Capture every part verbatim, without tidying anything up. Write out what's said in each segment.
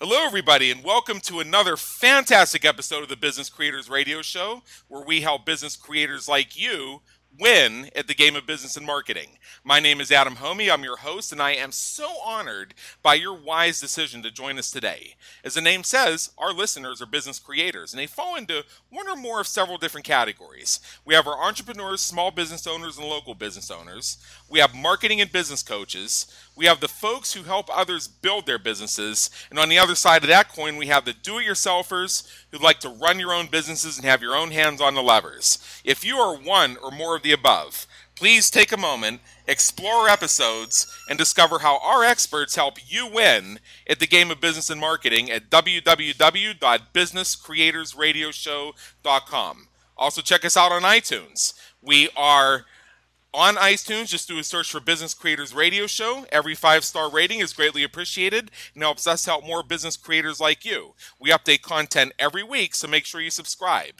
Hello, everybody, and welcome to another fantastic episode of the Business Creators Radio Show, where we help business creators like you win at the game of business and marketing. My name is Adam Homey. I'm your host, and I am so honored by your wise decision to join us today. As the name says, our listeners are business creators, and they fall into one or more of several different categories. We have our entrepreneurs, small business owners, and local business owners. We have marketing and business coaches. We have the folks who help others build their businesses. And on the other side of that coin, we have the do-it-yourselfers who like to run your own businesses and have your own hands on the levers. If you are one or more of the above, please take a moment, explore our episodes, and discover how our experts help you win at the game of business and marketing at w w w dot business creators radio show dot com. Also, check us out on iTunes. We are on iTunes. Just do a search for Business Creators Radio Show. Every five-star rating is greatly appreciated and helps us help more business creators like you. We update content every week, so make sure you subscribe.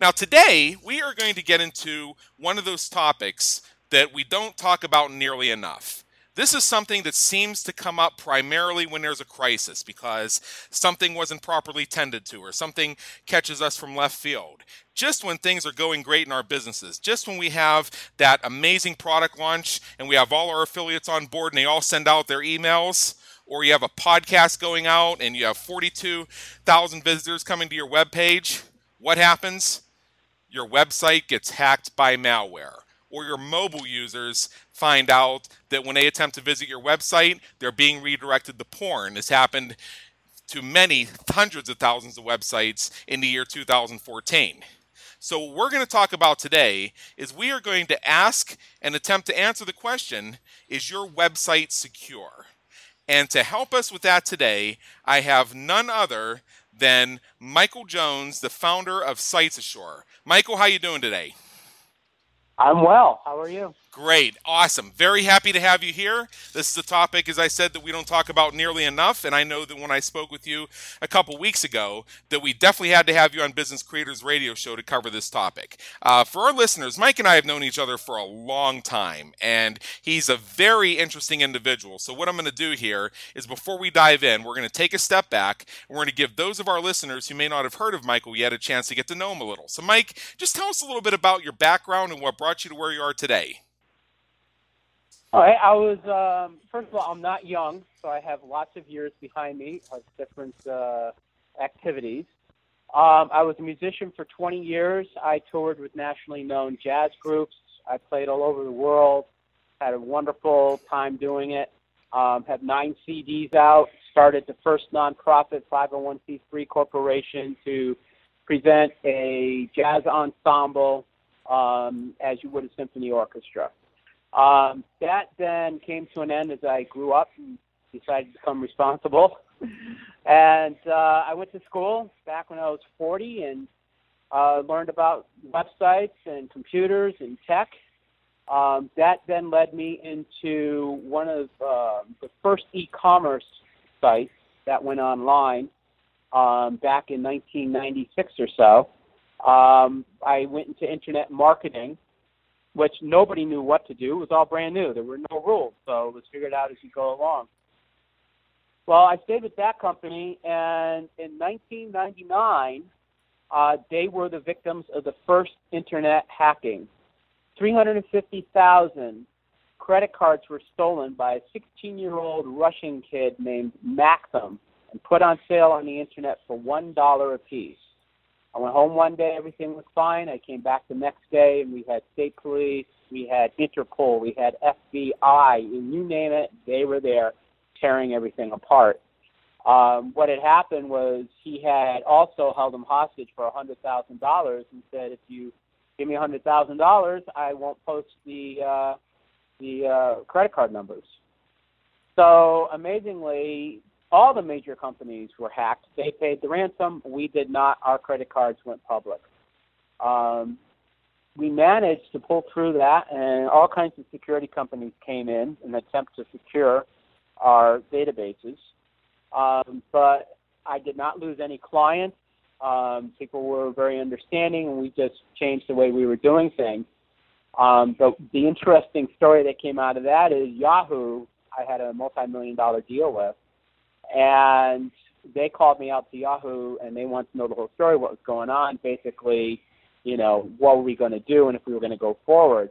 Now, today, we are going to get into one of those topics that we don't talk about nearly enough. This is something that seems to come up primarily when there's a crisis because something wasn't properly tended to or something catches us from left field. Just when things are going great in our businesses, just when we have that amazing product launch and we have all our affiliates on board and they all send out their emails, or you have a podcast going out and you have forty-two thousand visitors coming to your webpage, what happens? Your website gets hacked by malware, or your mobile users find out that when they attempt to visit your website, they're being redirected to porn. This happened to many hundreds of thousands of websites in the year two thousand fourteen. So what we're going to talk about today is we are going to ask and attempt to answer the question, is your website secure? And to help us with that today, I have none other than Michael Jones, the founder of Sites Ashore. Michael, how you doing today? I'm well. How are you? Great. Awesome. Very happy to have you here. This is a topic, as I said, that we don't talk about nearly enough, and I know that when I spoke with you a couple weeks ago that we definitely had to have you on Business Creators Radio Show to cover this topic. Uh, for our listeners, Mike and I have known each other for a long time, and he's a very interesting individual. So what I'm going to do here is before we dive in, we're going to take a step back, and we're going to give those of our listeners who may not have heard of Michael yet a chance to get to know him a little. So Mike, just tell us a little bit about your background and what brought you to where you are today. All right, I was, um, first of all, I'm not young, so I have lots of years behind me of different uh, activities. Um, I was a musician for twenty years. I toured with nationally known jazz groups. I played all over the world, had a wonderful time doing it, um, have nine C Ds out, started the first nonprofit five oh one c three corporation to present a jazz ensemble um, as you would a symphony orchestra. Um, that then came to an end as I grew up and decided to become responsible. And uh, I went to school back when I was forty and uh, learned about websites and computers and tech. Um, that then led me into one of uh, the first e-commerce sites that went online um, back in nineteen ninety-six or so. Um, I went into internet marketing, which nobody knew what to do. It was all brand new. There were no rules, so it was figured out as you go along. Well, I stayed with that company, and in nineteen ninety-nine, uh, they were the victims of the first internet hacking. three hundred fifty thousand credit cards were stolen by a sixteen-year-old Russian kid named Maxim and put on sale on the internet for one dollar a piece. I went home one day, everything was fine. I came back the next day, and we had state police, we had Interpol, we had F B I, and you name it, they were there tearing everything apart. Um, what had happened was he had also held them hostage for one hundred thousand dollars and said, if you give me one hundred thousand dollars, I won't post the, uh, the uh, credit card numbers. So amazingly, all the major companies were hacked. They paid the ransom. We did not. Our credit cards went public. Um, we managed to pull through that, and all kinds of security companies came in in an attempt to secure our databases. Um, but I did not lose any clients. Um, people were very understanding, and we just changed the way we were doing things. Um, but the interesting story that came out of that is Yahoo, I had a multi-million dollar deal with. And they called me out to Yahoo, and they wanted to know the whole story, what was going on, basically, you know, what were we going to do and if we were going to go forward.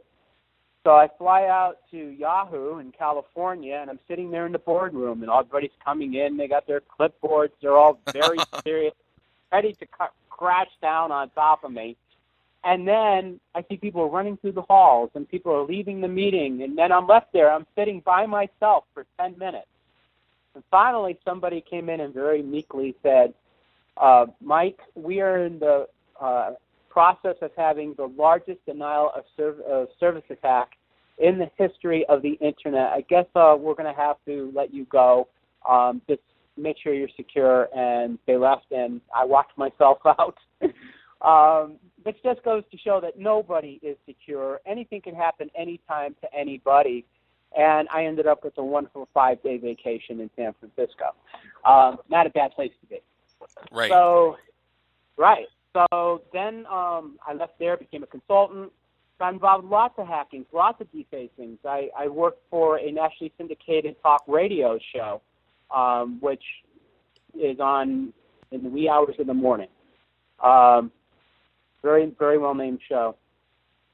So I fly out to Yahoo in California, and I'm sitting there in the boardroom, and everybody's coming in. They got their clipboards. They're all very serious, ready to cu- crash down on top of me. And then I see people running through the halls, and people are leaving the meeting, and then I'm left there. I'm sitting by myself for ten minutes. And finally, somebody came in and very meekly said, uh, Mike, we are in the uh, process of having the largest denial of, serv- of service attack in the history of the Internet. I guess uh, we're going to have to let you go. Um, just make sure you're secure. And they left, and I walked myself out. Um, which just goes to show that nobody is secure. Anything can happen anytime to anybody. And I ended up with a wonderful five-day vacation in San Francisco. Um, not a bad place to be. Right. So, right. So then um, I left there, became a consultant. Got involved in lots of hackings, lots of defacings. I, I worked for a nationally syndicated talk radio show, um, which is on in the wee hours of the morning. Um, very, very well-named show.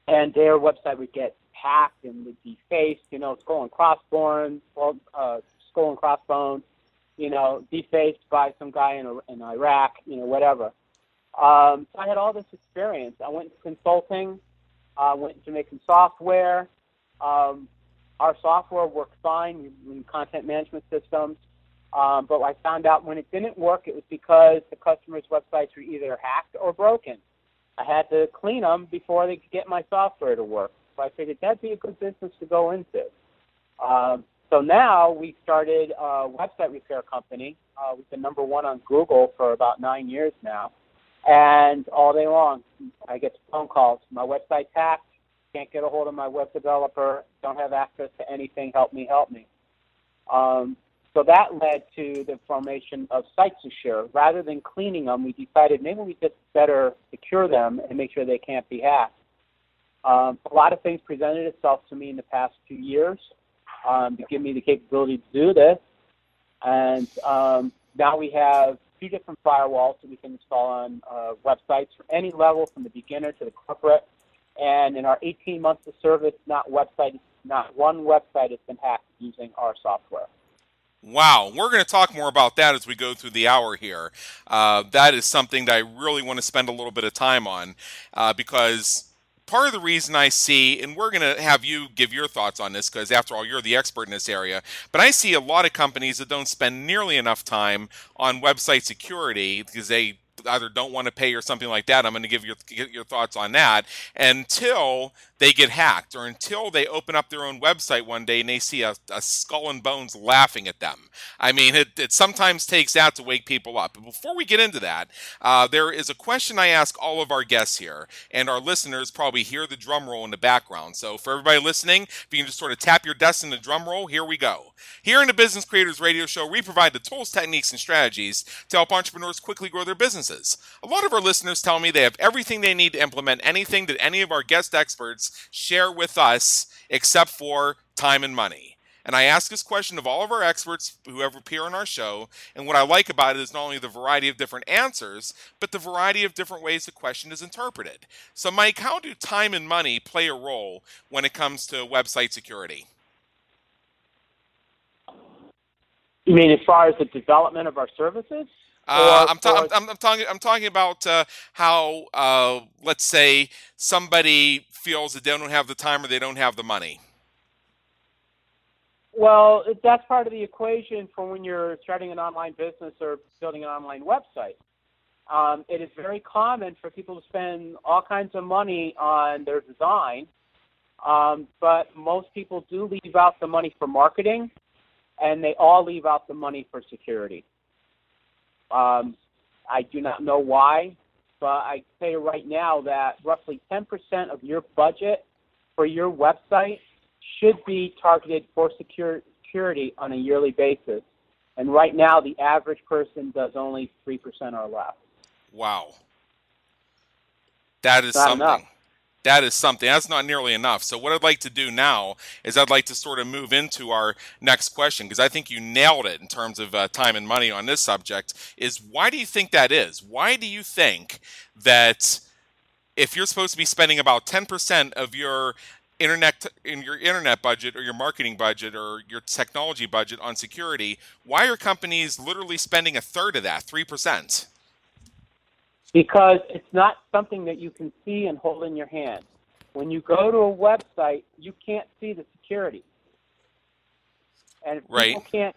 And their website would get hacked and would be defaced, you know, skull and crossbones, uh, skull and crossbones, you know, defaced by some guy in, in Iraq, you know, whatever. Um, so I had all this experience. I went into consulting. I uh, went to making software. Um, our software worked fine in content management systems. Um, but I found out when it didn't work, it was because the customers' websites were either hacked or broken. I had to clean them before they could get my software to work. So I figured that'd be a good business to go into. Um, so now we started a website repair company. Uh, we've been number one on Google for about nine years now. And all day long, I get phone calls. My website's hacked. Can't get a hold of my web developer. Don't have access to anything. Help me, help me. Um, so that led to the formation of Sites Ashore. Rather than cleaning them, we decided maybe we just better secure them and make sure they can't be hacked. Um, a lot of things presented itself to me in the past two years um, to give me the capability to do this. And um, now we have two different firewalls that we can install on uh, websites for any level, from the beginner to the corporate. And in our eighteen months of service, not website, not one website has been hacked using our software. Wow. We're going to talk more about that as we go through the hour here. Uh, that is something that I really want to spend a little bit of time on uh, because part of the reason I see, and we're going to have you give your thoughts on this because, after all, you're the expert in this area, but I see a lot of companies that don't spend nearly enough time on website security because they either don't want to pay or something like that. I'm going to give your get your thoughts on that until they get hacked or until they open up their own website one day and they see a, a skull and bones laughing at them. I mean, it, it sometimes takes that to wake people up. But before we get into that, uh, there is a question I ask all of our guests here, and our listeners probably hear the drum roll in the background. So for everybody listening, if you can just sort of tap your desk in the drum roll, here we go. Here in the Business Creators Radio Show, we provide the tools, techniques, and strategies to help entrepreneurs quickly grow their businesses. A lot of our listeners tell me they have everything they need to implement anything that any of our guest experts share with us, except for time and money. And I ask this question of all of our experts who ever appear on our show, and what I like about it is not only the variety of different answers, but the variety of different ways the question is interpreted. So, Mike, how do time and money play a role when it comes to website security? You mean as far as the development of our services? Uh, I'm, ta- I'm, I'm talking. I'm talking about uh, how, uh, let's say, somebody feels that they don't have the time or they don't have the money. Well, that's part of the equation for when you're starting an online business or building an online website. Um, it is very common for people to spend all kinds of money on their design, um, but most people do leave out the money for marketing, and they all leave out the money for security. Um, I do not know why, but I tell you right now that roughly ten percent of your budget for your website should be targeted for secure, security on a yearly basis. And right now, the average person does only three percent or less. Wow. That is something. Enough. that is something. That's not nearly enough. So what I'd like to do now is I'd like to sort of move into our next question, because I think you nailed it in terms of uh, time and money on this subject, is why do you think that is? Why do you think that if you're supposed to be spending about ten percent of your internet in your internet budget or your marketing budget or your technology budget on security, why are companies literally spending a third of that, three percent? Because it's not something that you can see and hold in your hand. When you go to a website, you can't see the security. And if right. people can't,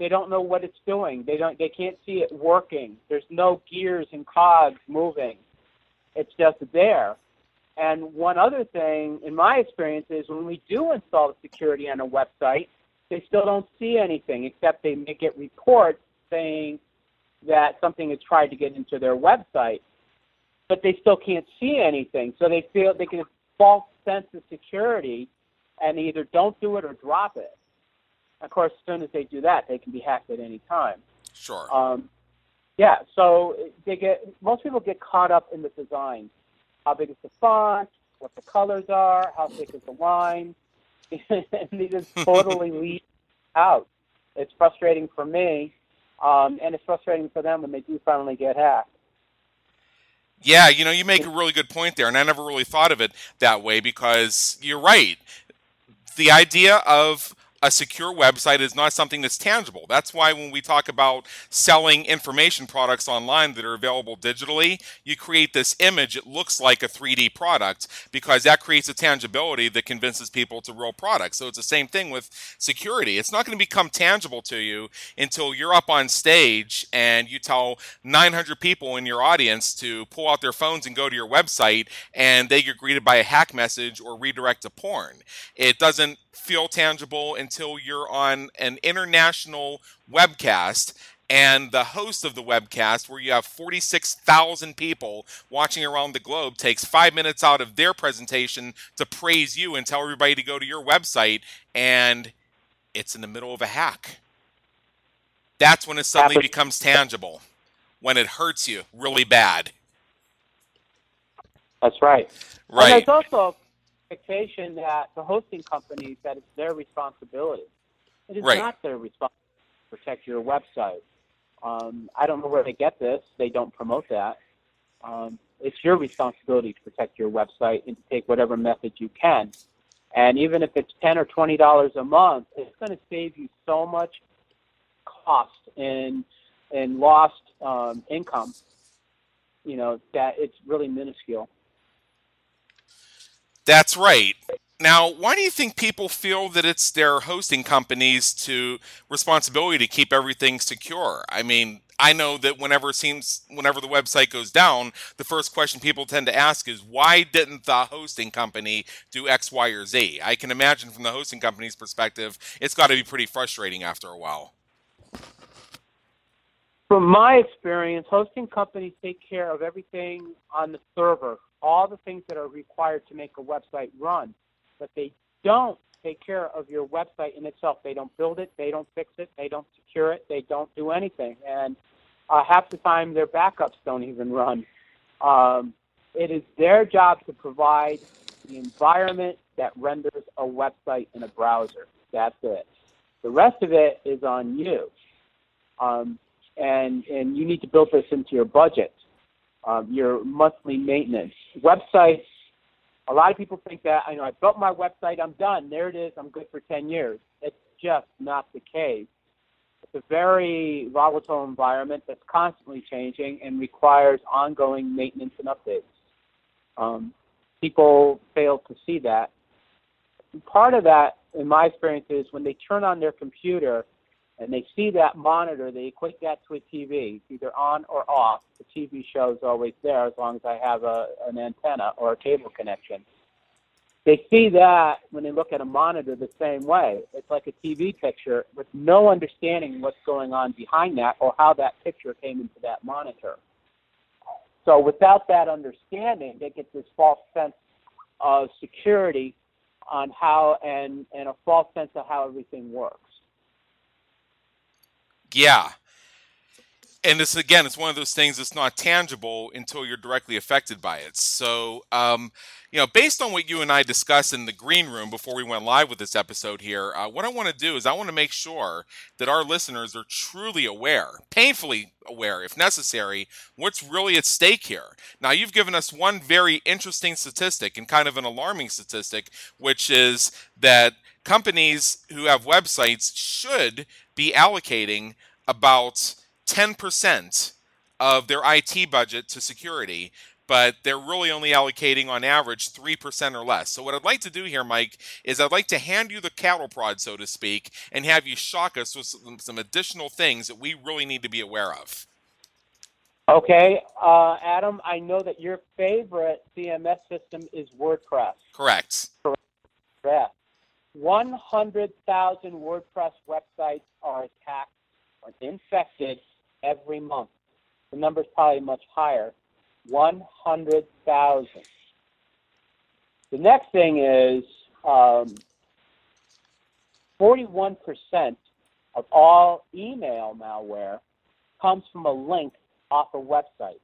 they don't know what it's doing. They don't. They can't see it working. There's no gears and cogs moving. It's just there. And one other thing, in my experience, is when we do install the security on a website, they still don't see anything, except they may get reports saying that something has tried to get into their website, but they still can't see anything. So they feel they get a false sense of security and either don't do it or drop it. Of course, as soon as they do that, they can be hacked at any time. Sure. Um, yeah, so they get most people get caught up in the design. How big is the font, what the colors are, how thick is the line, and they just totally leave out. It's frustrating for me. Um, and it's frustrating for them when they do finally get hacked. Yeah, you know, you make a really good point there, and I never really thought of it that way, because you're right. The idea of a secure website is not something that's tangible. That's why when we talk about selling information products online that are available digitally, you create this image, it looks like a three D product, because that creates a tangibility that convinces people to real products. So it's the same thing with security. It's not going to become tangible to you until you're up on stage and you tell nine hundred people in your audience to pull out their phones and go to your website, and they get greeted by a hack message or redirect to porn. It doesn't feel tangible until you're on an international webcast and the host of the webcast, where you have forty-six thousand people watching around the globe, takes five minutes out of their presentation to praise you and tell everybody to go to your website, and it's in the middle of a hack. That's when it suddenly becomes tangible, when it hurts you really bad. That's right. Right. And it's also expectation that the hosting companies, that it's their responsibility. It is right. not their responsibility to protect your website. Um, I don't know where they get this. They don't promote that. Um, it's your responsibility to protect your website and to take whatever method you can. And even if it's ten dollars or twenty dollars a month, it's going to save you so much cost and, and lost um, income, you know, that it's really minuscule. That's right. Now, why do you think people feel that it's their hosting companies' to responsibility to keep everything secure? I mean, I know that whenever it seems, whenever the website goes down, the first question people tend to ask is, why didn't the hosting company do X, Y, or Z? I can imagine from the hosting company's perspective, it's got to be pretty frustrating after a while. From my experience, hosting companies take care of everything on the server, all the things that are required to make a website run, but they don't take care of your website in itself. They don't build it, they don't fix it, they don't secure it, they don't do anything. And uh, half the time their backups don't even run. Um, it is their job to provide the environment that renders a website in a browser. That's it. The rest of it is on you. Um, and, and you need to build this into your budget. Um, your monthly maintenance. Websites, a lot of people think that, I know, I built my website, I'm done, there it is, I'm good for ten years. It's just not the case. It's a very volatile environment that's constantly changing and requires ongoing maintenance and updates. Um, people fail to see that. And part of that, in my experience, is when they turn on their computer and they see that monitor, they equate that to a T V. It's either on or off. The T V show is always there as long as I have a, an antenna or a cable connection. They see that when they look at a monitor the same way. It's like a T V picture with no understanding what's going on behind that or how that picture came into that monitor. So without that understanding, they get this false sense of security on how and, and a false sense of how everything works. Yeah. And this, again, it's one of those things that's not tangible until you're directly affected by it. So, um, you know, based on what you and I discussed in the green room before we went live with this episode here, uh, what I want to do is I want to make sure that our listeners are truly aware, painfully aware, if necessary, what's really at stake here. Now, you've given us one very interesting statistic and kind of an alarming statistic, which is that companies who have websites should be allocating about ten percent of their I T budget to security, but they're really only allocating on average three percent or less. So what I'd like to do here, Mike, is I'd like to hand you the cattle prod, so to speak, and have you shock us with some, some additional things that we really need to be aware of. Okay. Uh, Adam, I know that your favorite C M S system is WordPress. Correct. Correct. one hundred thousand WordPress websites are attacked or infected every month. The number's probably much higher. one hundred thousand. The next thing is um, forty-one percent of all email malware comes from a link off a website.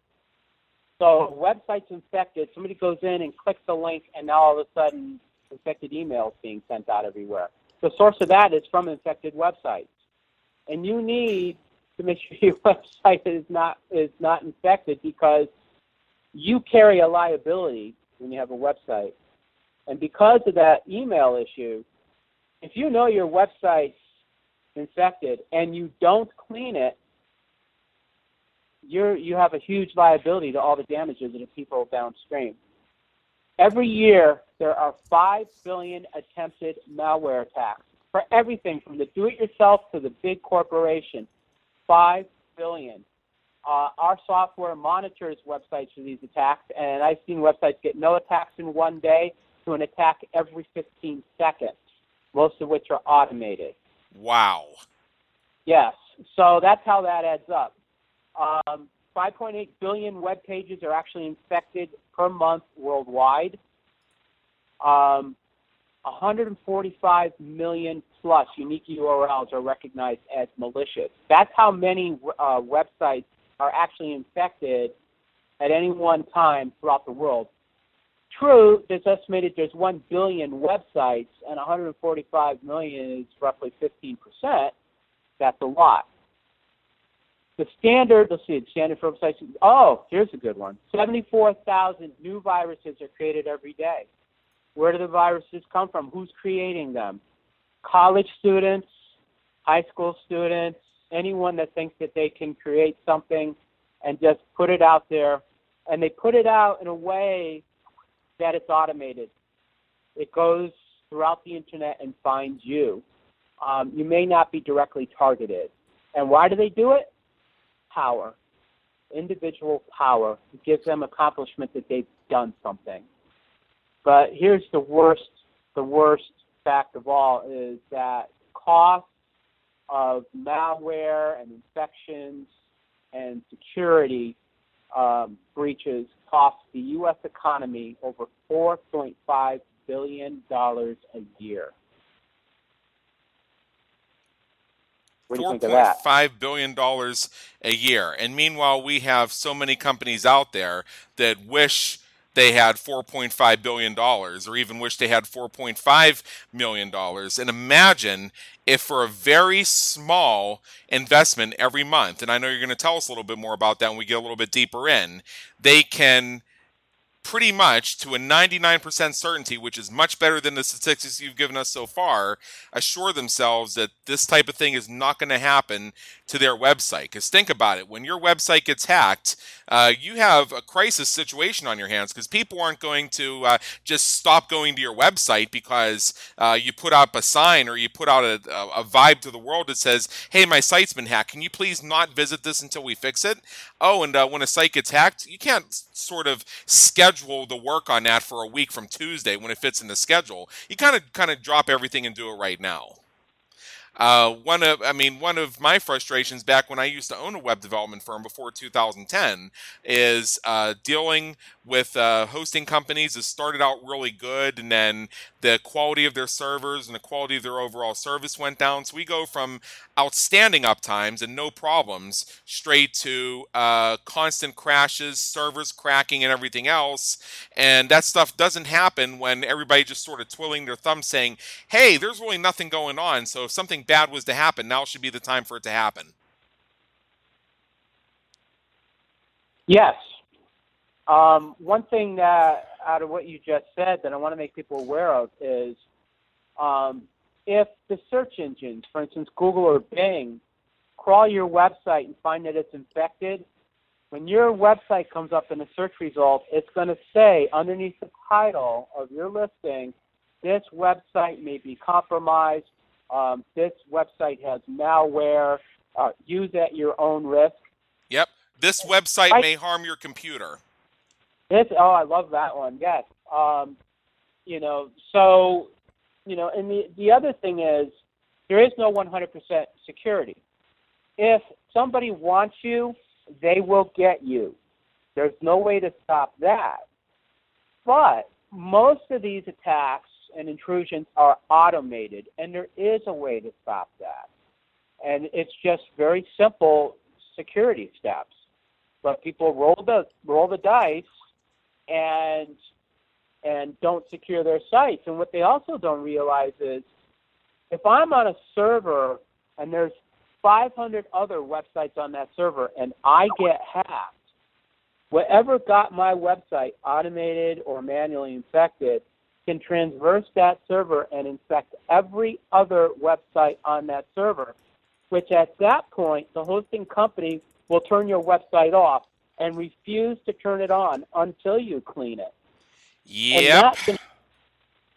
So a website's infected, somebody goes in and clicks the link, and now all of a sudden infected emails being sent out everywhere. The source of that is from infected websites. And you need to make sure your website is not is not infected, because you carry a liability when you have a website. And because of that email issue, if you know your website's infected and you don't clean it, you're you have a huge liability to all the damages to the people downstream. Every year, there are five billion attempted malware attacks for everything from the do-it-yourself to the big corporation. five billion. Uh, our software monitors websites for these attacks, and I've seen websites get no attacks in one day to an attack every fifteen seconds, most of which are automated. Wow. Yes. So that's how that adds up. Um, five point eight billion web pages are actually infected per month worldwide. Um, one hundred forty-five million plus unique U R Ls are recognized as malicious. That's how many uh, websites are actually infected at any one time throughout the world. True, there's estimated there's one billion websites, and one hundred forty-five million is roughly fifteen percent. That's a lot. The standard, let's see, the standard for websites, oh, here's a good one. seventy-four thousand new viruses are created every day. Where do the viruses come from? Who's creating them? College students, high school students, anyone that thinks that they can create something and just put it out there. And they put it out in a way that it's automated. It goes throughout the internet and finds you. Um, you may not be directly targeted. And why do they do it? Power, individual power. It gives them accomplishment that they've done something. But here's the worst, the worst fact of all, is that cost of malware and infections and security um, breaches cost the U S economy over four point five billion dollars a year. What do you think of that? four point five billion dollars a year. And meanwhile, we have so many companies out there that wish they had four point five billion dollars, or even wish they had four point five million dollars. And imagine if for a very small investment every month, and I know you're going to tell us a little bit more about that when we get a little bit deeper in, they can pretty much, to a ninety-nine percent certainty, which is much better than the statistics you've given us so far, assure themselves that this type of thing is not going to happen to their website. Because think about it, when your website gets hacked, uh, you have a crisis situation on your hands, because people aren't going to uh, just stop going to your website because uh, you put up a sign or you put out a, a vibe to the world that says, hey, my site's been hacked. Can you please not visit this until we fix it? Oh, and uh, when a site gets hacked, you can't sort of schedule the work on that for a week from Tuesday when it fits in the schedule. You kind of kind of drop everything and do it right now. Uh, one of, I mean, one of my frustrations back when I used to own a web development firm before two thousand ten is uh, dealing with uh, hosting companies that started out really good, and then the quality of their servers and the quality of their overall service went down. So we go from outstanding uptimes and no problems straight to uh, constant crashes, servers cracking, and everything else. And that stuff doesn't happen when everybody just sort of twiddling their thumbs, saying, "Hey, there's really nothing going on. So if something bad was to happen, now should be the time for it to happen." Yes. Um, one thing that out of what you just said that I want to make people aware of is um, if the search engines, for instance, Google or Bing, crawl your website and find that it's infected, when your website comes up in a search result, it's going to say underneath the title of your listing, "This website may be compromised. Um, this website has malware. Uh, use at your own risk." Yep. "This website I, may harm your computer." This, oh, I love that one. Yes. Um, you know, so, you know, and the, the other thing is there is no one hundred percent security. If somebody wants you, they will get you. There's no way to stop that. But most of these attacks and intrusions are automated, and there is a way to stop that. And it's just very simple security steps. But people roll the roll the dice and and don't secure their sites. And what they also don't realize is if I'm on a server and there's five hundred other websites on that server and I get hacked, whatever got my website automated or manually infected can transverse that server and infect every other website on that server, which at that point, the hosting company will turn your website off and refuse to turn it on until you clean it. Yep. And that can,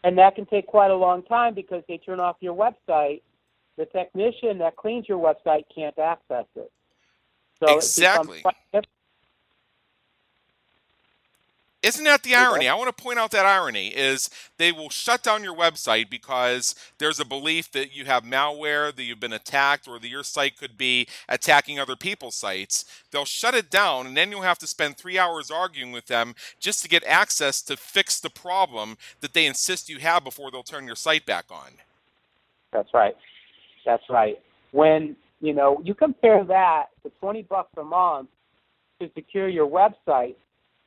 and that can take quite a long time because they turn off your website. The technician that cleans your website can't access it. So exactly. It becomes quite Isn't that the irony? I want to point out that irony is they will shut down your website because there's a belief that you have malware, that you've been attacked, or that your site could be attacking other people's sites. They'll shut it down, and then you'll have to spend three hours arguing with them just to get access to fix the problem that they insist you have before they'll turn your site back on. That's right. That's right. When, you know, you compare that to twenty bucks a month to secure your website,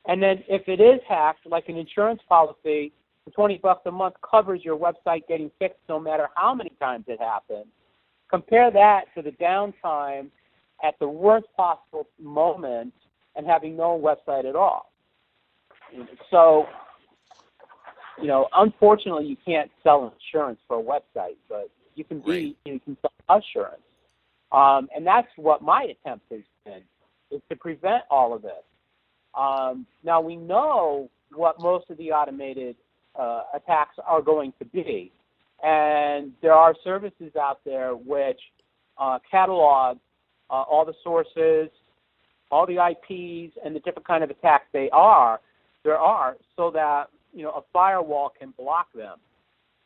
and then if it is hacked, like an insurance policy, the twenty bucks a month covers your website getting fixed no matter how many times it happens. Compare that to the downtime at the worst possible moment and having no website at all. So, you know, unfortunately you can't sell insurance for a website, but you can be, you can sell assurance. Um, and that's what my attempt has been, is to prevent all of this. Um, now, we know what most of the automated uh, attacks are going to be, and there are services out there which uh, catalog uh, all the sources, all the I Ps, and the different kind of attacks they are, there are, so that, you know, a firewall can block them.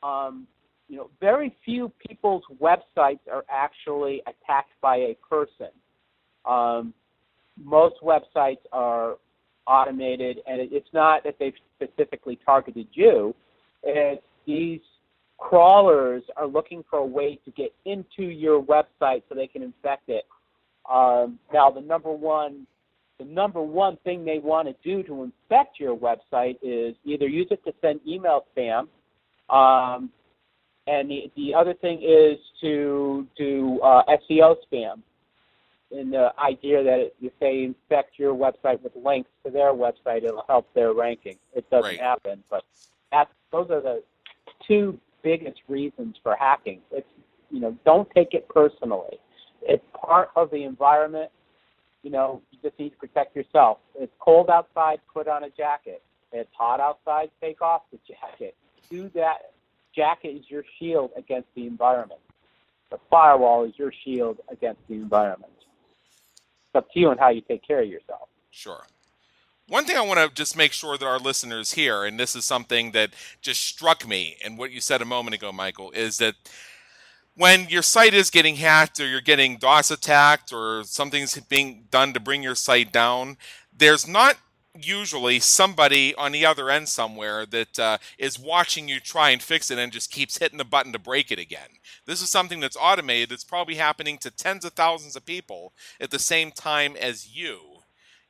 Um, you know, very few people's websites are actually attacked by a person. Um, most websites are automated, and it's not that they've specifically targeted you. It's these crawlers are looking for a way to get into your website so they can infect it. Um, now, the number one, the number one thing they want to do to infect your website is either use it to send email spam, um, and the, the other thing is to do uh, S E O spam, in the idea that if they infect your website with links to their website, it'll help their ranking. It doesn't right. happen, but that's, those are the two biggest reasons for hacking. It's, you know, don't take it personally. It's part of the environment. You know, you just need to protect yourself. It's cold outside, put on a jacket. It's hot outside, take off the jacket. Do that. Jacket is your shield against the environment. The firewall is your shield against the environment. It's up to you and how you take care of yourself. Sure. One thing I want to just make sure that our listeners hear, and this is something that just struck me in what you said a moment ago, Michael, is that when your site is getting hacked or you're getting DOS attacked or something's being done to bring your site down, there's not usually somebody on the other end somewhere that uh, is watching you try and fix it and just keeps hitting the button to break it again. This is something that's automated. It's probably happening to tens of thousands of people at the same time as you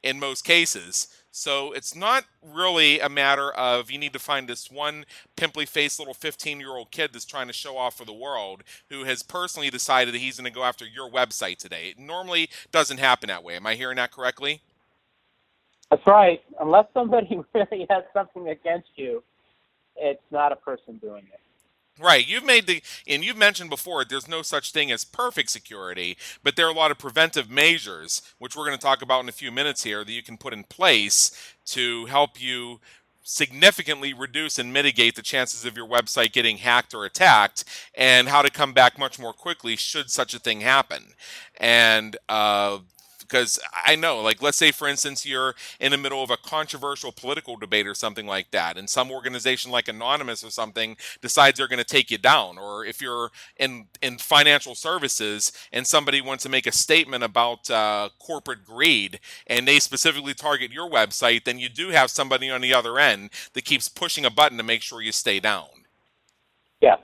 in most cases. So it's not really a matter of you need to find this one pimply-faced little fifteen-year-old kid that's trying to show off for the world who has personally decided that he's going to go after your website today. It normally doesn't happen that way. Am I hearing that correctly? That's right. Unless somebody really has something against you, it's not a person doing it. Right. You've made the, and you've mentioned before, there's no such thing as perfect security, but there are a lot of preventive measures, which we're going to talk about in a few minutes here, that you can put in place to help you significantly reduce and mitigate the chances of your website getting hacked or attacked, and how to come back much more quickly should such a thing happen. And, uh, Because I know, like, let's say, for instance, you're in the middle of a controversial political debate or something like that, and some organization like Anonymous or something decides they're going to take you down. Or if you're in, in financial services and somebody wants to make a statement about uh, corporate greed and they specifically target your website, then you do have somebody on the other end that keeps pushing a button to make sure you stay down. Yeah.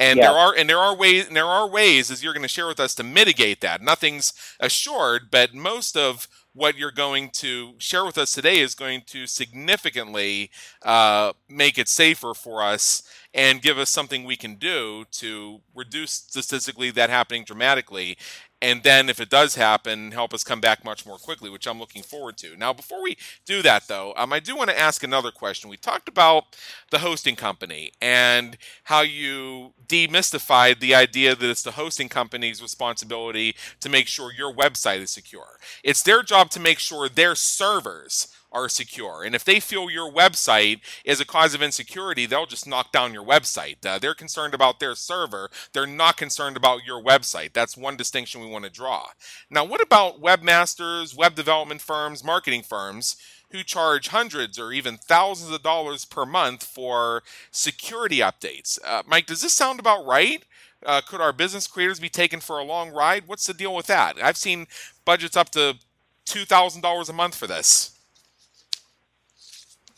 And yeah. there are and there are ways and there are ways as you're going to share with us to mitigate that. Nothing's assured, but most of what you're going to share with us today is going to significantly uh, make it safer for us and give us something we can do to reduce statistically that happening dramatically. And then if it does happen, help us come back much more quickly, which I'm looking forward to. Now, before we do that, though, um, I do want to ask another question. We talked about the hosting company and how you demystified the idea that it's the hosting company's responsibility to make sure your website is secure. It's their job to make sure their servers are secure. And if they feel your website is a cause of insecurity, they'll just knock down your website. Uh, they're concerned about their server. They're not concerned about your website. That's one distinction we want to draw. Now, what about webmasters, web development firms, marketing firms who charge hundreds or even thousands of dollars per month for security updates? Uh, Mike, does this sound about right? Uh, could our business creators be taken for a long ride? What's the deal with that? I've seen budgets up to two thousand dollars a month for this.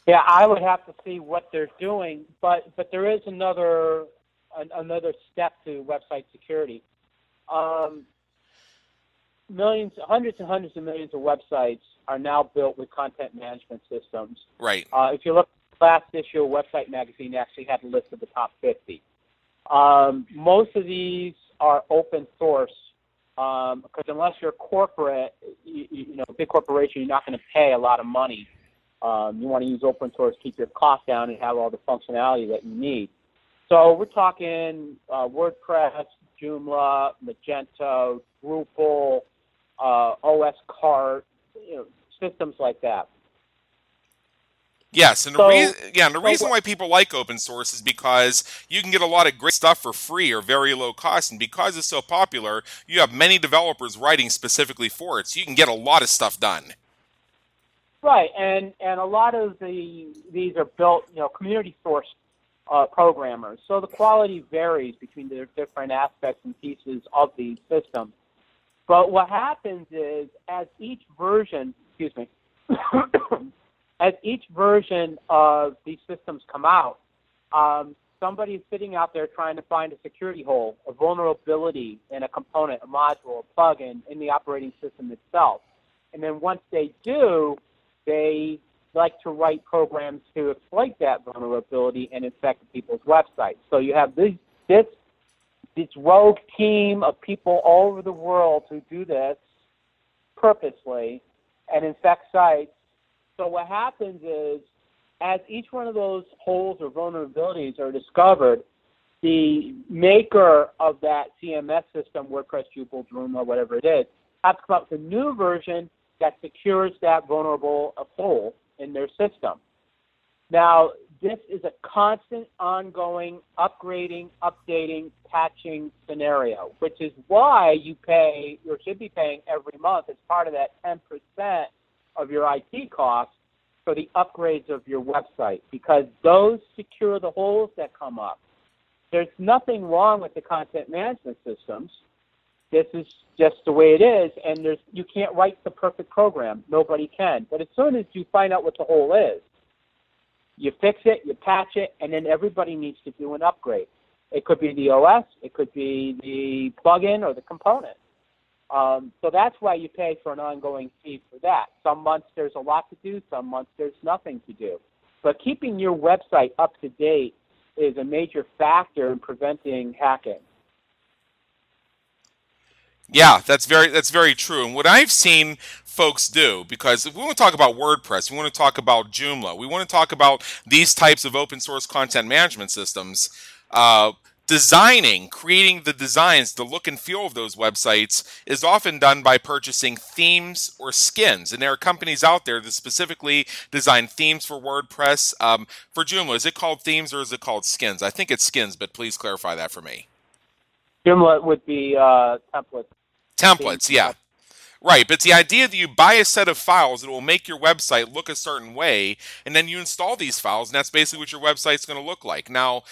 Yeah, I would have to see what they're doing, but, but there is another an, another step to website security. Um, millions, hundreds and hundreds of millions of websites are now built with content management systems. Right. Uh, if you look at the last issue of Website Magazine, they actually had a list of the top fifty. Um, most of these are open source um, because unless you're corporate, you, you know, a big corporation, you're not going to pay a lot of money. Um, you want to use open source, keep your costs down, and have all the functionality that you need. So we're talking uh, WordPress, Joomla, Magento, Drupal, uh, O S cart, you know, systems like that. Yes, and so, the re- yeah, and the reason why people like open source is because you can get a lot of great stuff for free or very low cost, and because it's so popular, you have many developers writing specifically for it, so you can get a lot of stuff done. Right, and, and a lot of the these are built, you know, community-sourced uh, programmers. So the quality varies between the different aspects and pieces of the system. But what happens is, as each version, excuse me, as each version of these systems come out, um, somebody is sitting out there trying to find a security hole, a vulnerability in a component, a module, a plugin in the operating system itself. And then once they do, they like to write programs to exploit that vulnerability and infect people's websites. So you have this, this this rogue team of people all over the world who do this purposely and infect sites. So what happens is, as each one of those holes or vulnerabilities are discovered, the maker of that C M S system, WordPress, Drupal, Joomla, whatever it is, has to come up with a new version that secures that vulnerable hole in their system. Now, this is a constant, ongoing, upgrading, updating, patching scenario, which is why you pay, or should be paying every month as part of that ten percent of your I T costs for the upgrades of your website, because those secure the holes that come up. there's nothing wrong with the content management systems. This is just the way it is, and there's you can't write the perfect program. Nobody can. But as soon as you find out what the hole is, you fix it, you patch it, and then everybody needs to do an upgrade. It could be the O S, it could be the plugin or the component. Um, so that's why you pay for an ongoing fee for that. Some months there's a lot to do, some months there's nothing to do. But keeping your website up to date is a major factor in preventing hacking. Yeah, that's very that's very true. And what I've seen folks do, because if we want to talk about WordPress, we want to talk about Joomla, we want to talk about these types of open source content management systems, uh, designing, creating the designs, the look and feel of those websites is often done by purchasing themes or skins. And there are companies out there that specifically design themes for WordPress. Um, for Joomla, is it called themes or is it called skins? I think it's skins, but please clarify that for me. Joomla would be uh, templates. Templates, yeah. Right, but it's the idea that you buy a set of files that will make your website look a certain way, and then you install these files, and that's basically what your website's going to look like. Now,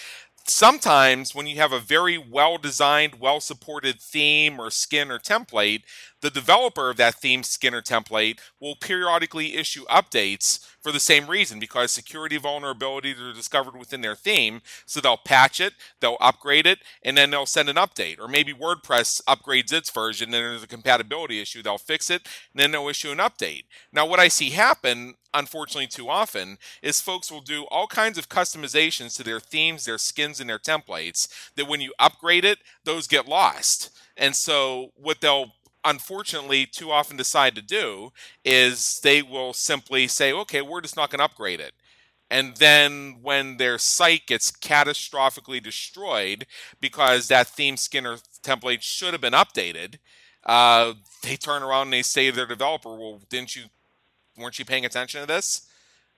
sometimes when you have a very well-designed, well-supported theme or skin or template, the developer of that theme, skin, or template will periodically issue updates for the same reason, because security vulnerabilities are discovered within their theme. So they'll patch it, they'll upgrade it, and then they'll send an update. Or maybe WordPress upgrades its version, and then there's a compatibility issue. They'll fix it, and then they'll issue an update. Now, what I see happen, unfortunately too often, is folks will do all kinds of customizations to their themes, their skins, and their templates that when you upgrade it, those get lost. And so what they'll unfortunately too often decide to do is they will simply say, okay, we're just not going to upgrade it. And then when their site gets catastrophically destroyed because that theme, skin, or template should have been updated, uh, they turn around and they say to their developer, well, didn't you, weren't you paying attention to this?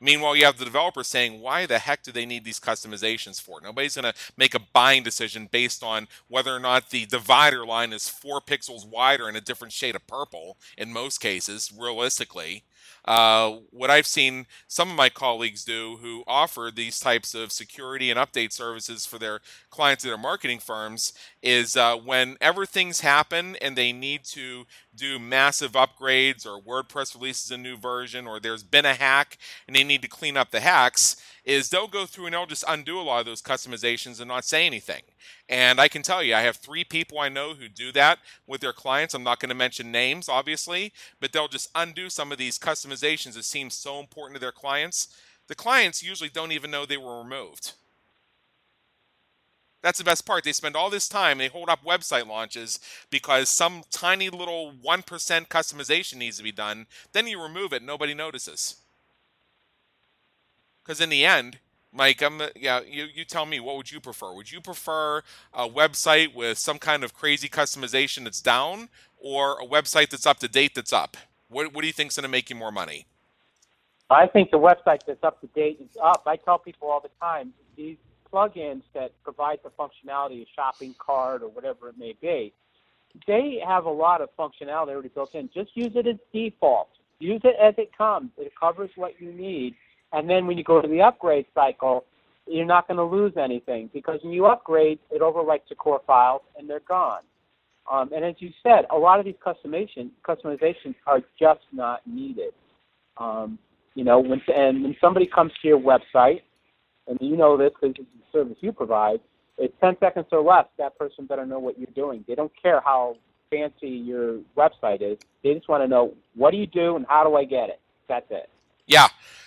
Meanwhile, you have the developer saying, why the heck do they need these customizations for? Nobody's going to make a buying decision based on whether or not the divider line is four pixels wider and a different shade of purple, in most cases, realistically. Uh, what I've seen some of my colleagues do who offer these types of security and update services for their clients and their marketing firms is uh, whenever things happen and they need to do massive upgrades or WordPress releases a new version or there's been a hack and they need to clean up the hacks, is they'll go through and they'll just undo a lot of those customizations and not say anything. And I can tell you, I have three people I know who do that with their clients. I'm not going to mention names, obviously, but they'll just undo some of these customizations that seem so important to their clients. The clients usually don't even know they were removed. That's the best part. They spend all this time, they hold up website launches because some tiny little one percent customization needs to be done. Then you remove it, nobody notices. Because in the end, Mike, I'm, yeah, you, you tell me, what would you prefer? Would you prefer a website with some kind of crazy customization that's down or a website that's up to date that's up? What, what do you think is going to make you more money? I think the website that's up to date is up. I tell people all the time, these plugins that provide the functionality, a shopping cart or whatever it may be, they have a lot of functionality already built in. Just use it as default. Use it as it comes. It covers what you need. And then when you go to the upgrade cycle, you're not going to lose anything because when you upgrade, it overwrites the core files and they're gone. Um, and as you said, a lot of these customization, customizations are just not needed. Um, you know, when, and when somebody comes to your website, and you know this because it's the service you provide, it's ten seconds or less, that person better know what you're doing. They don't care how fancy your website is. They just want to know, what do you do and how do I get it? That's it. Yeah.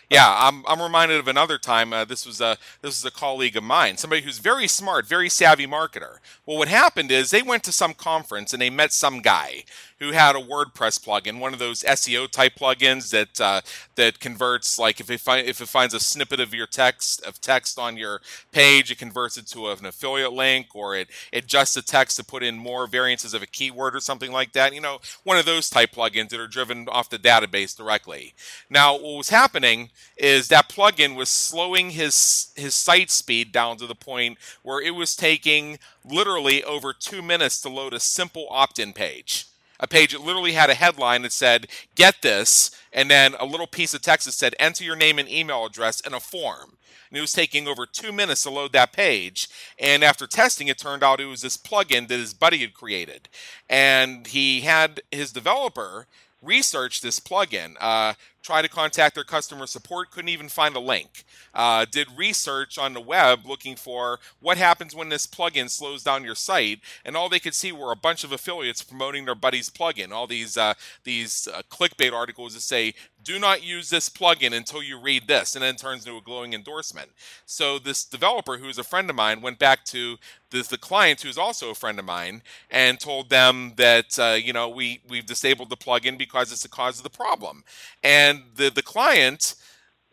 Yeah, I'm, I'm reminded of another time. Uh, this was a this was a colleague of mine, somebody who's very smart, very savvy marketer. Well, what happened is they went to some conference and they met some guy who had a WordPress plugin, one of those S E O type plugins that uh, that converts, like if it find, if it finds a snippet of your text of text on your page, it converts it to an affiliate link, or it adjusts the text to put in more variances of a keyword or something like that. You know, one of those type plugins that are driven off the database directly. Now, what was happening is that plugin was slowing his his site speed down to the point where it was taking literally over two minutes to load a simple opt-in page. a page that literally had a headline that said, get this, and then a little piece of text that said, enter your name and email address in a form. And it was taking over two minutes to load that page. And after testing, it turned out it was this plugin that his buddy had created. And he had his developer research this plugin, uh, try to contact their customer support, couldn't even find a link, uh, did research on the web looking for what happens when this plugin slows down your site, and all they could see were a bunch of affiliates promoting their buddy's plugin, all these uh, these uh, clickbait articles that say, do not use this plugin until you read this, and then turns into a glowing endorsement. So this developer, who is a friend of mine, went back to this, the client, who is also a friend of mine, and told them that, uh, you know, we, we've disabled the plugin because it's the cause of the problem. And And the, the client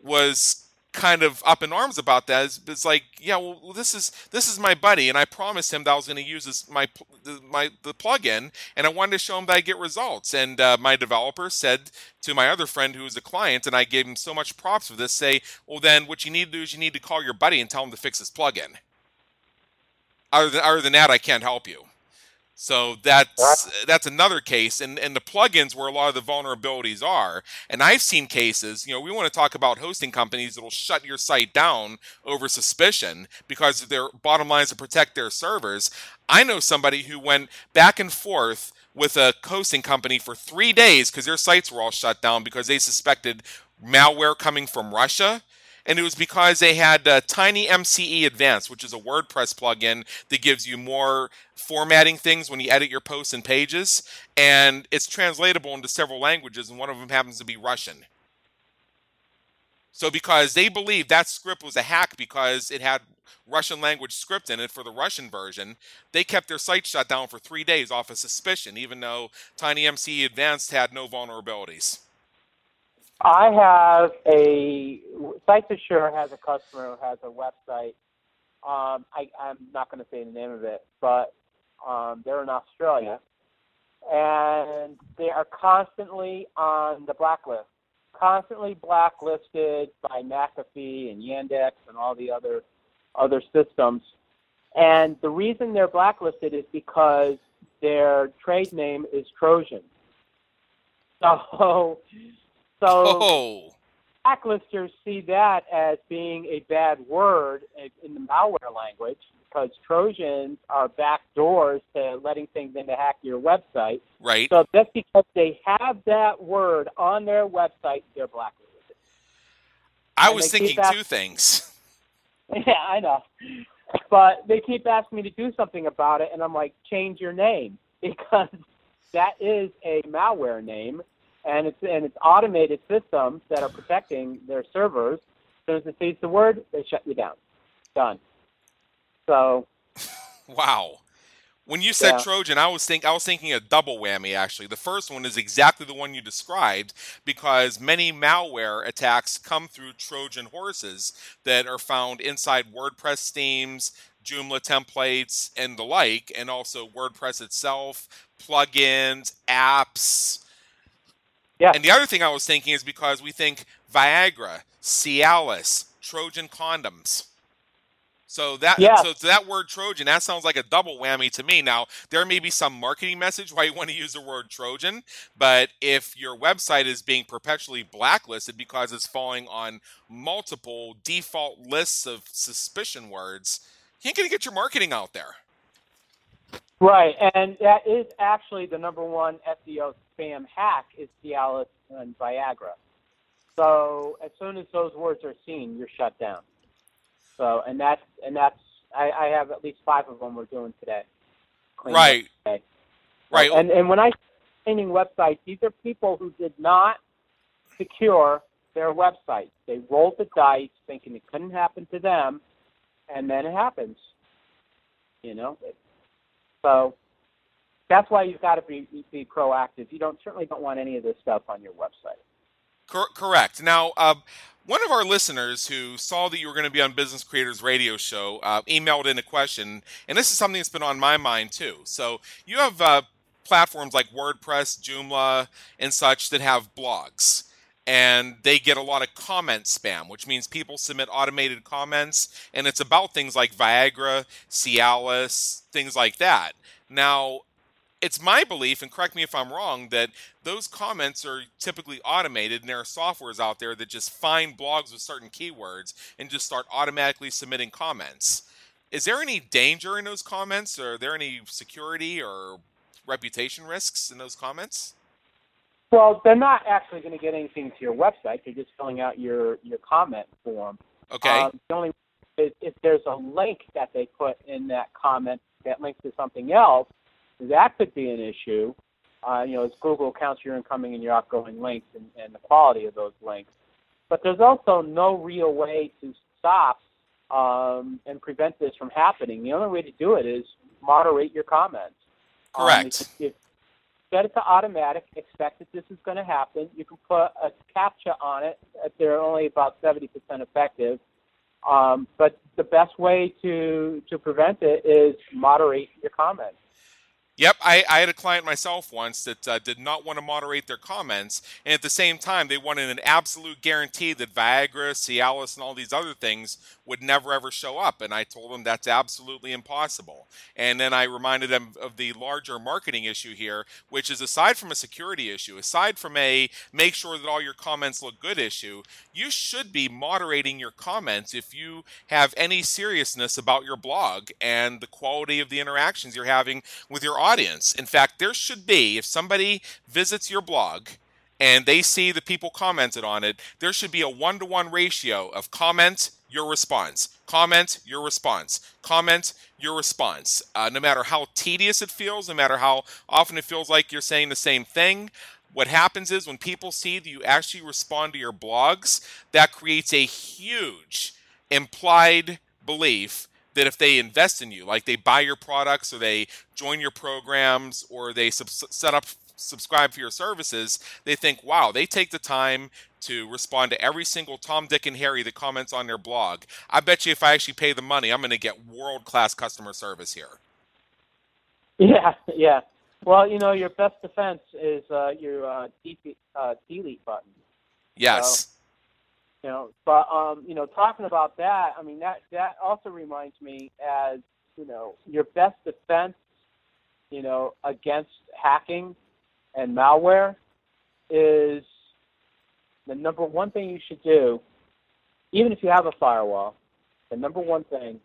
was kind of up in arms about that. It's, it's like, yeah, well, this is this is my buddy, and I promised him that I was going to use this, my my the plugin, and I wanted to show him that I get results. And uh, my developer said to my other friend, who was a client, and I gave him so much props for this, say, well, then what you need to do is you need to call your buddy and tell him to fix his plugin. Other than, other than that, I can't help you. So that's that's another case, and, and the plugins where a lot of the vulnerabilities are. And I've seen cases, you know, we want to talk about hosting companies that will shut your site down over suspicion because their bottom line is to protect their servers. I know somebody who went back and forth with a hosting company for three days because their sites were all shut down because they suspected malware coming from Russia. And it was because they had uh, Tiny M C E Advanced, which is a WordPress plugin that gives you more formatting things when you edit your posts and pages. And it's translatable into several languages, and one of them happens to be Russian. So because they believed that script was a hack because it had Russian language script in it for the Russian version, they kept their site shut down for three days off of suspicion, even though Tiny M C E Advanced had no vulnerabilities. I have a Sites Ashore has a customer who has a website. Um, I, I'm not going to say the name of it, but um, they're in Australia, and they are constantly on the blacklist, constantly blacklisted by McAfee and Yandex and all the other other systems. And the reason they're blacklisted is because their trade name is Trojan. So. So oh. Blacklisters see that as being a bad word in the malware language because Trojans are back doors to letting things in to hack your website. Right. So just because they have that word on their website, they're blacklisted. I and was thinking asking, two things. Yeah, I know. But they keep asking me to do something about it, and I'm like, change your name because that is a malware name. And it's and it's automated systems that are protecting their servers. As soon as it sees the word, they shut you down. Done. So. Wow. When you said yeah. Trojan, I was think I was thinking a double whammy. Actually, the first one is exactly the one you described because many malware attacks come through Trojan horses that are found inside WordPress themes, Joomla templates, and the like, and also WordPress itself, plugins, apps. Yeah. And the other thing I was thinking is because we think Viagra, Cialis, Trojan condoms. So that yeah. so that word Trojan, that sounds like a double whammy to me. Now, there may be some marketing message why you want to use the word Trojan, but if your website is being perpetually blacklisted because it's falling on multiple default lists of suspicion words, you ain't going to get your marketing out there. Right, and that is actually the number one S E O spam hack is Cialis and Viagra. So as soon as those words are seen, you're shut down. So and that's and that's I, I have at least five of them we're doing today. Right, today. Right. And and when I cleaning websites, these are people who did not secure their websites. They rolled the dice, thinking it couldn't happen to them, and then it happens. You know. It, So that's why you've got to be, be proactive. You don't certainly don't want any of this stuff on your website. Cor- correct. Now, uh, one of our listeners who saw that you were going to be on Business Creators Radio Show uh, emailed in a question, and this is something that's been on my mind too. So you have uh, platforms like WordPress, Joomla, and such that have blogs. And they get a lot of comment spam, which means people submit automated comments, and it's about things like Viagra, Cialis, things like that. Now, it's my belief, and correct me if I'm wrong, that those comments are typically automated, and there are softwares out there that just find blogs with certain keywords and just start automatically submitting comments. Is there any danger in those comments? Are there any security or reputation risks in those comments? Well, they're not actually going to get anything to your website. They're just filling out your, your comment form. Okay. Um, the only is if there's a link that they put in that comment that links to something else, that could be an issue. Uh, you know, as Google counts your incoming and your outgoing links and, and the quality of those links. But there's also no real way to stop um, and prevent this from happening. The only way to do it is moderate your comments. Correct. Um, if, if, set it to automatic, expect that this is going to happen. You can put a CAPTCHA on it. They're only about seventy percent effective. Um, but the best way to, to prevent it is moderate your comments. Yep, I, I had a client myself once that uh, did not want to moderate their comments, and at the same time, they wanted an absolute guarantee that Viagra, Cialis, and all these other things would never ever show up, and I told them that's absolutely impossible. And then I reminded them of the larger marketing issue here, which is aside from a security issue, aside from a make sure that all your comments look good issue, you should be moderating your comments if you have any seriousness about your blog and the quality of the interactions you're having with your audience. Audience. In fact, there should be, if somebody visits your blog and they see the people commented on it, there should be a one-to-one ratio of comment, your response, comment, your response, comment, your response. Uh, no matter how tedious it feels, no matter how often it feels like you're saying the same thing, what happens is when people see that you actually respond to your blogs, that creates a huge implied belief that if they invest in you, like they buy your products or they join your programs or they sub- set up, subscribe for your services, they think, wow, they take the time to respond to every single Tom, Dick, and Harry that comments on their blog. I bet you if I actually pay the money, I'm going to get world-class customer service here. Yeah, yeah. Well, you know, your best defense is uh, your uh, de- uh, delete button. Yes. So- You know, but um, you know, talking about that, I mean that that also reminds me, as you know, your best defense, you know, against hacking and malware is the number one thing you should do, even if you have a firewall. The number one thing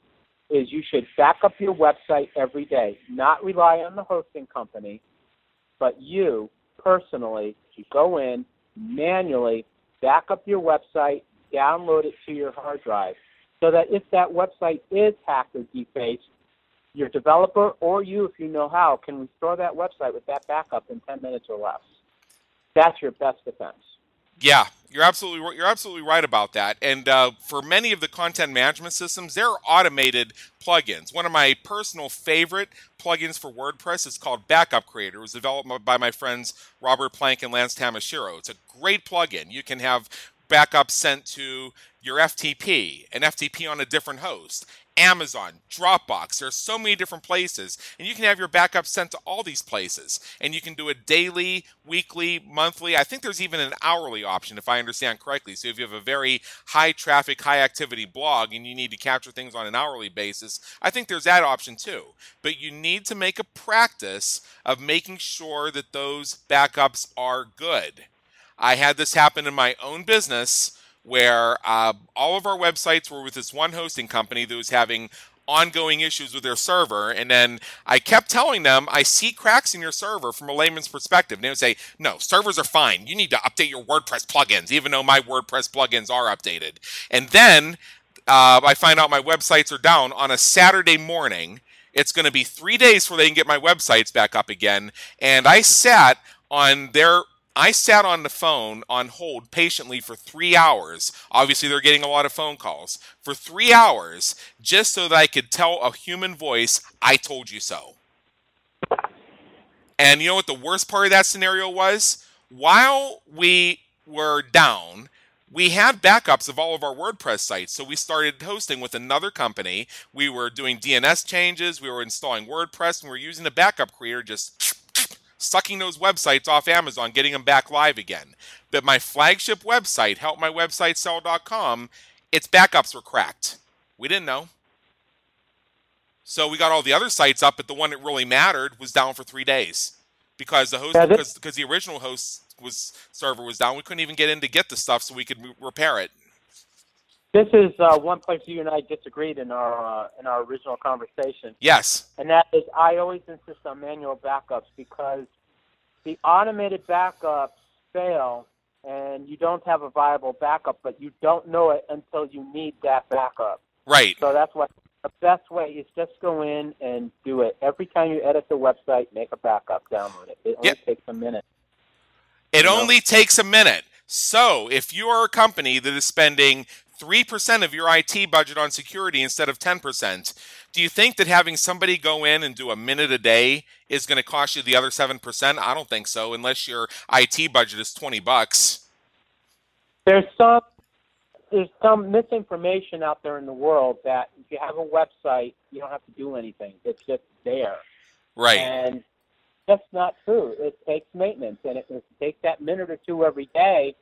is you should back up your website every day. Not rely on the hosting company, but you personally should go in manually. Back up your website, download it to your hard drive, so that if that website is hacked or defaced, your developer or you, if you know how, can restore that website with that backup in ten minutes or less. That's your best defense. Yeah, you're absolutely you're absolutely right about that. And uh, for many of the content management systems, there are automated plugins. One of my personal favorite plugins for WordPress is called Backup Creator. It was developed by my friends Robert Plank and Lance Tamashiro. It's a great plugin. You can have backups sent to your F T P, an F T P on a different host, Amazon, Dropbox. There's so many different places, and you can have your backup sent to all these places, and you can do it daily, weekly, monthly. I think there's even an hourly option, if I understand correctly. So if you have a very high traffic, high activity blog, and you need to capture things on an hourly basis, I think there's that option too. But you need to make a practice of making sure that those backups are good. I had this happen in my own business where uh, all of our websites were with this one hosting company that was having ongoing issues with their server. And then I kept telling them, I see cracks in your server from a layman's perspective. And they would say, no, servers are fine. You need to update your WordPress plugins, even though my WordPress plugins are updated. And then uh, I find out my websites are down on a Saturday morning. It's going to be three days before they can get my websites back up again. And I sat on their I sat on the phone on hold patiently for three hours. Obviously, they're getting a lot of phone calls. For three hours, just so that I could tell a human voice, I told you so. And you know what the worst part of that scenario was? While we were down, we had backups of all of our WordPress sites. So we started hosting with another company. We were doing D N S changes. We were installing WordPress. And we were using the Backup Creator just sucking those websites off Amazon, getting them back live again. But my flagship website, Help My Website Sell dot com, its backups were cracked. We didn't know. So we got all the other sites up, but the one that really mattered was down for three days because the host, yeah, because, because the original host was server was down. We couldn't even get in to get the stuff so we could re- repair it. This is uh, one place you and I disagreed in our uh, in our original conversation. Yes. And that is, I always insist on manual backups because the automated backups fail, and you don't have a viable backup, but you don't know it until you need that backup. Right. So that's what. The best way is just go in and do it. Every time you edit the website, make a backup, download it. It only yep. takes a minute. It only know? takes a minute. So if you are a company that is spending three percent of your I T budget on security instead of ten percent, do you think that having somebody go in and do a minute a day is going to cost you the other seven percent? I don't think so, unless your I T budget is twenty bucks. There's some... There's some misinformation out there in the world that if you have a website, you don't have to do anything. It's just there. Right. And that's not true. It takes maintenance. And if it takes that minute or two every day,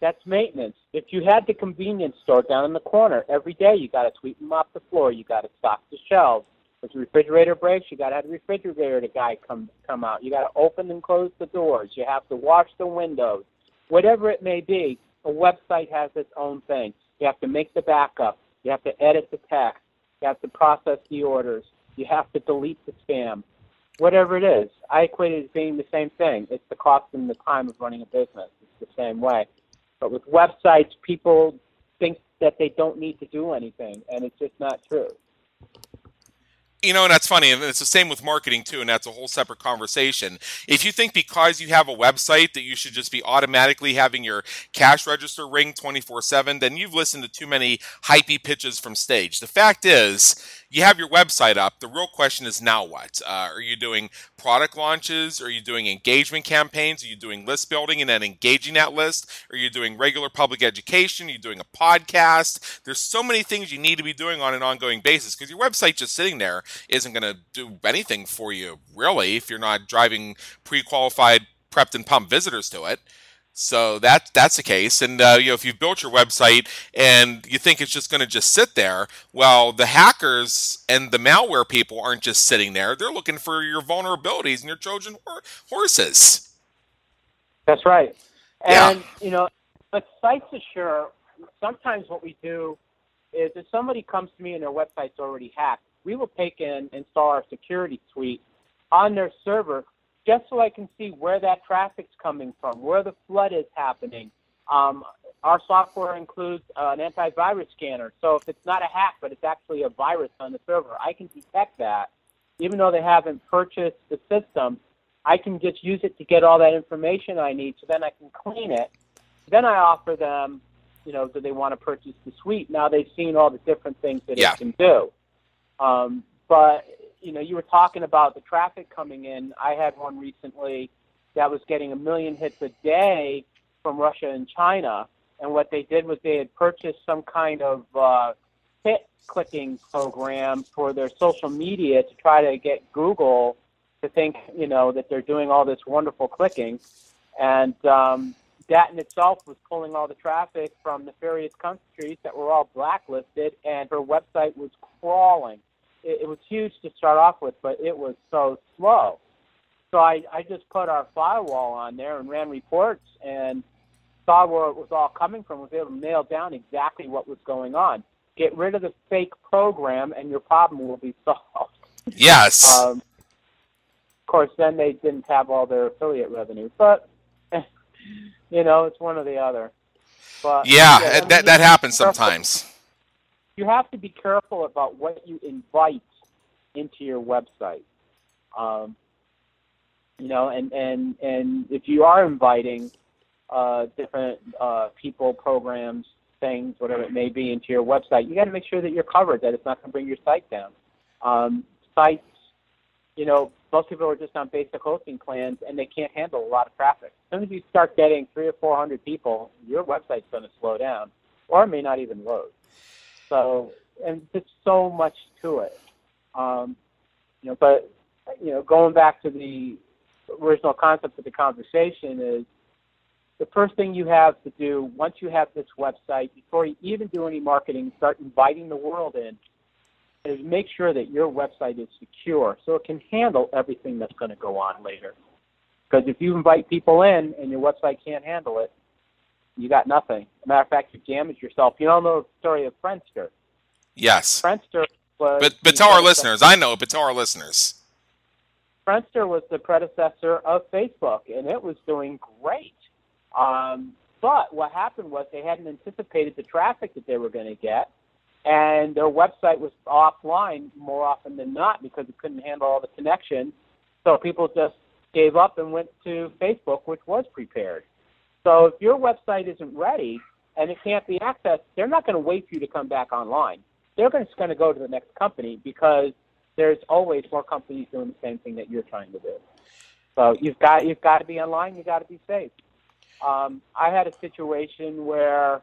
that's maintenance. If you had the convenience store down in the corner, every day you got to sweep and mop the floor. You got to stock the shelves. If the refrigerator breaks, you got to have the refrigerator guy come, come out. You got to open and close the doors. You have to wash the windows. Whatever it may be, a website has its own thing. You have to make the backup. You have to edit the text. You have to process the orders. You have to delete the spam. Whatever it is, I equate it as being the same thing. It's the cost and the time of running a business. It's the same way. But with websites, people think that they don't need to do anything, and it's just not true. You know, and that's funny, and it's the same with marketing too, and that's a whole separate conversation. If you think because you have a website that you should just be automatically having your cash register ring twenty-four seven, then you've listened to too many hypey pitches from stage. The fact is, you have your website up. The real question is, now what? Uh, are you doing product launches? Are you doing engagement campaigns? Are you doing list building and then engaging that list? Are you doing regular public education? Are you doing a podcast? There's so many things you need to be doing on an ongoing basis because your website just sitting there isn't going to do anything for you, really, if you're not driving pre-qualified, prepped, and pumped visitors to it. So that that's the case. And uh, you know, if you've built your website and you think it's just going to just sit there, well, the hackers and the malware people aren't just sitting there. They're looking for your vulnerabilities and your Trojan hor- horses. That's right. And, yeah. you know, but Sites Assure, sometimes what we do is if somebody comes to me and their website's already hacked, we will take and install our security suite on their server just so I can see where that traffic's coming from, where the flood is happening. Um, our software includes uh, an antivirus scanner, so if it's not a hack, but it's actually a virus on the server, I can detect that. Even though they haven't purchased the system, I can just use it to get all that information I need, so then I can clean it. Then I offer them, you know, do they want to purchase the suite? Now they've seen all the different things that yeah. it can do. Um, but, you know, you were talking about the traffic coming in. I had one recently that was getting a million hits a day from Russia and China. And what they did was they had purchased some kind of uh, hit clicking program for their social media to try to get Google to think, you know, that they're doing all this wonderful clicking. And um, that in itself was pulling all the traffic from nefarious countries that were all blacklisted, and her website was crawling. It was huge to start off with, but it was so slow. So I, I just put our firewall on there and ran reports and saw where it was all coming from, was able to nail down exactly what was going on. Get rid of the fake program, and your problem will be solved. Yes. Um, of course, then they didn't have all their affiliate revenue, but, you know, it's one or the other. But, yeah, yeah, that, that, that happens sometimes. You have to be careful about what you invite into your website. Um, you know, and, and, and if you are inviting uh, different uh, people, programs, things, whatever it may be, into your website, you got to make sure that you're covered, that it's not going to bring your site down. Um, sites, you know, most people are just on basic hosting plans, and they can't handle a lot of traffic. As soon as you start getting three or four hundred people, your website's going to slow down, or it may not even load. So, and there's so much to it, um, you know, but, you know, going back to the original concept of the conversation is the first thing you have to do once you have this website, before you even do any marketing, start inviting the world in. is make sure that your website is secure so it can handle everything that's going to go on later. Because if you invite people in and your website can't handle it, you got nothing. As a matter of fact, you damage yourself. You don't know the story of Friendster. Yes. Friendster was but, but tell our listeners. I know, but tell our listeners. Friendster was the predecessor of Facebook, and it was doing great. Um, but what happened was they hadn't anticipated the traffic that they were going to get, and their website was offline more often than not because it couldn't handle all the connections. So people just gave up and went to Facebook, which was prepared. So if your website isn't ready and it can't be accessed, they're not going to wait for you to come back online. They're just going to go to the next company because there's always more companies doing the same thing that you're trying to do. So you've got you've got to be online. You've got to be safe. Um, I had a situation where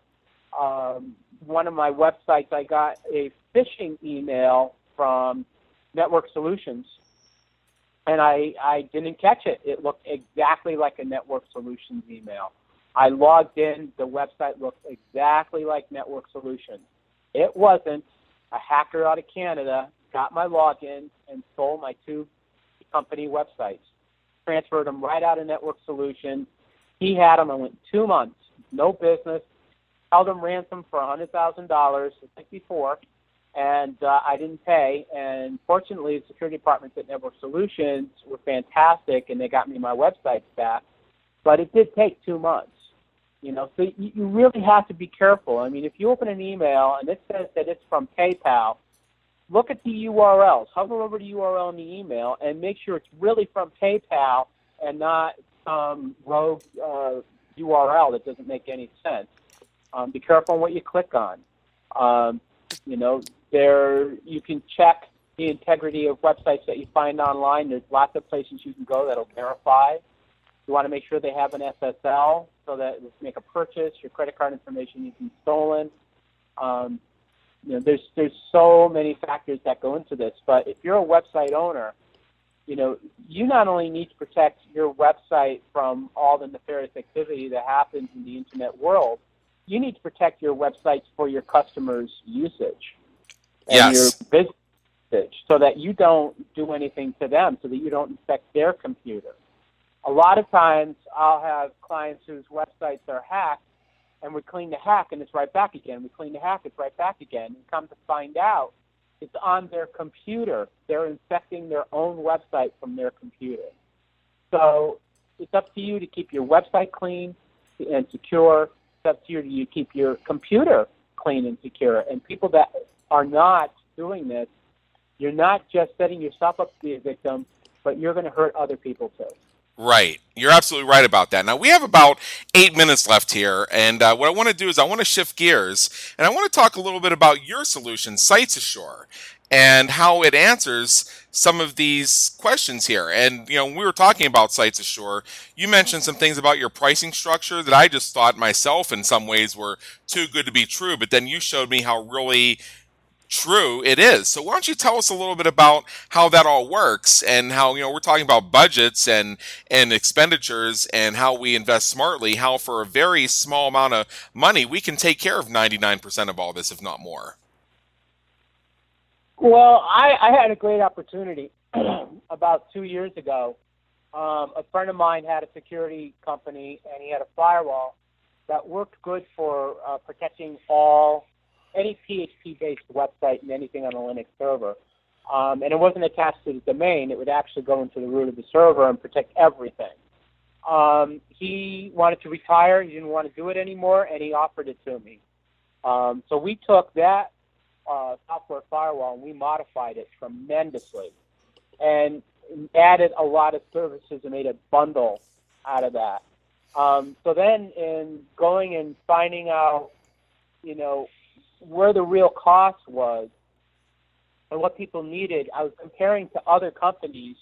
um, one of my websites, I got a phishing email from Network Solutions, and I, I didn't catch it. It looked exactly like a Network Solutions email. I logged in. The website looked exactly like Network Solutions. It wasn't. A hacker out of Canada got my login and stole my two company websites, transferred them right out of Network Solutions. He had them. I went two months, no business, held him ransom for one hundred thousand dollars, I think before, and uh, I didn't pay. And fortunately, the security departments at Network Solutions were fantastic, and they got me my websites back. But it did take two months. You know, so you, you really have to be careful. I mean, if you open an email and it says that it's from PayPal, look at the U R Ls. Hover over the U R L in the email and make sure it's really from PayPal and not some rogue uh, U R L that doesn't make any sense. Um, be careful on what you click on. Um, you know, there you can check the integrity of websites that you find online. There's lots of places you can go that'll verify. You want to make sure they have an S S L so that if you make a purchase, your credit card information isn't stolen. Um, you know, there's there's so many factors that go into this. But if you're a website owner, you know, you not only need to protect your website from all the nefarious activity that happens in the internet world, you need to protect your websites for your customers' usage and yes. your business usage so that you don't do anything to them, so that you don't infect their computer. A lot of times I'll have clients whose websites are hacked, and we clean the hack, and it's right back again. We clean the hack, it's right back again. And come to find out, it's on their computer. They're infecting their own website from their computer. So it's up to you to keep your website clean and secure. It's up to you to keep your computer clean and secure. And people that are not doing this, you're not just setting yourself up to be a victim, but you're going to hurt other people too. Right. You're absolutely right about that. Now, we have about eight minutes left here, and uh, what I want to do is I want to shift gears, and I want to talk a little bit about your solution, Sites Ashore, and how it answers some of these questions here. And, you know, when we were talking about Sites Ashore, you mentioned some things about your pricing structure that I just thought myself in some ways were too good to be true, but then you showed me how really true it is. So why don't you tell us a little bit about how that all works and how, you know, we're talking about budgets and and expenditures and how we invest smartly, how for a very small amount of money we can take care of ninety-nine percent of all this, if not more. Well, I, I had a great opportunity about two years ago. Um, a friend of mine had a security company, and he had a firewall that worked good for uh, protecting all any P H P-based website and anything on a Linux server. Um, and it wasn't attached to the domain. It would actually go into the root of the server and protect everything. Um, he wanted to retire. He didn't want to do it anymore, and he offered it to me. Um, so we took that uh, software firewall, and we modified it tremendously and added a lot of services and made a bundle out of that. Um, so then in going and finding out, you know, where the real cost was and what people needed, I was comparing to other companies,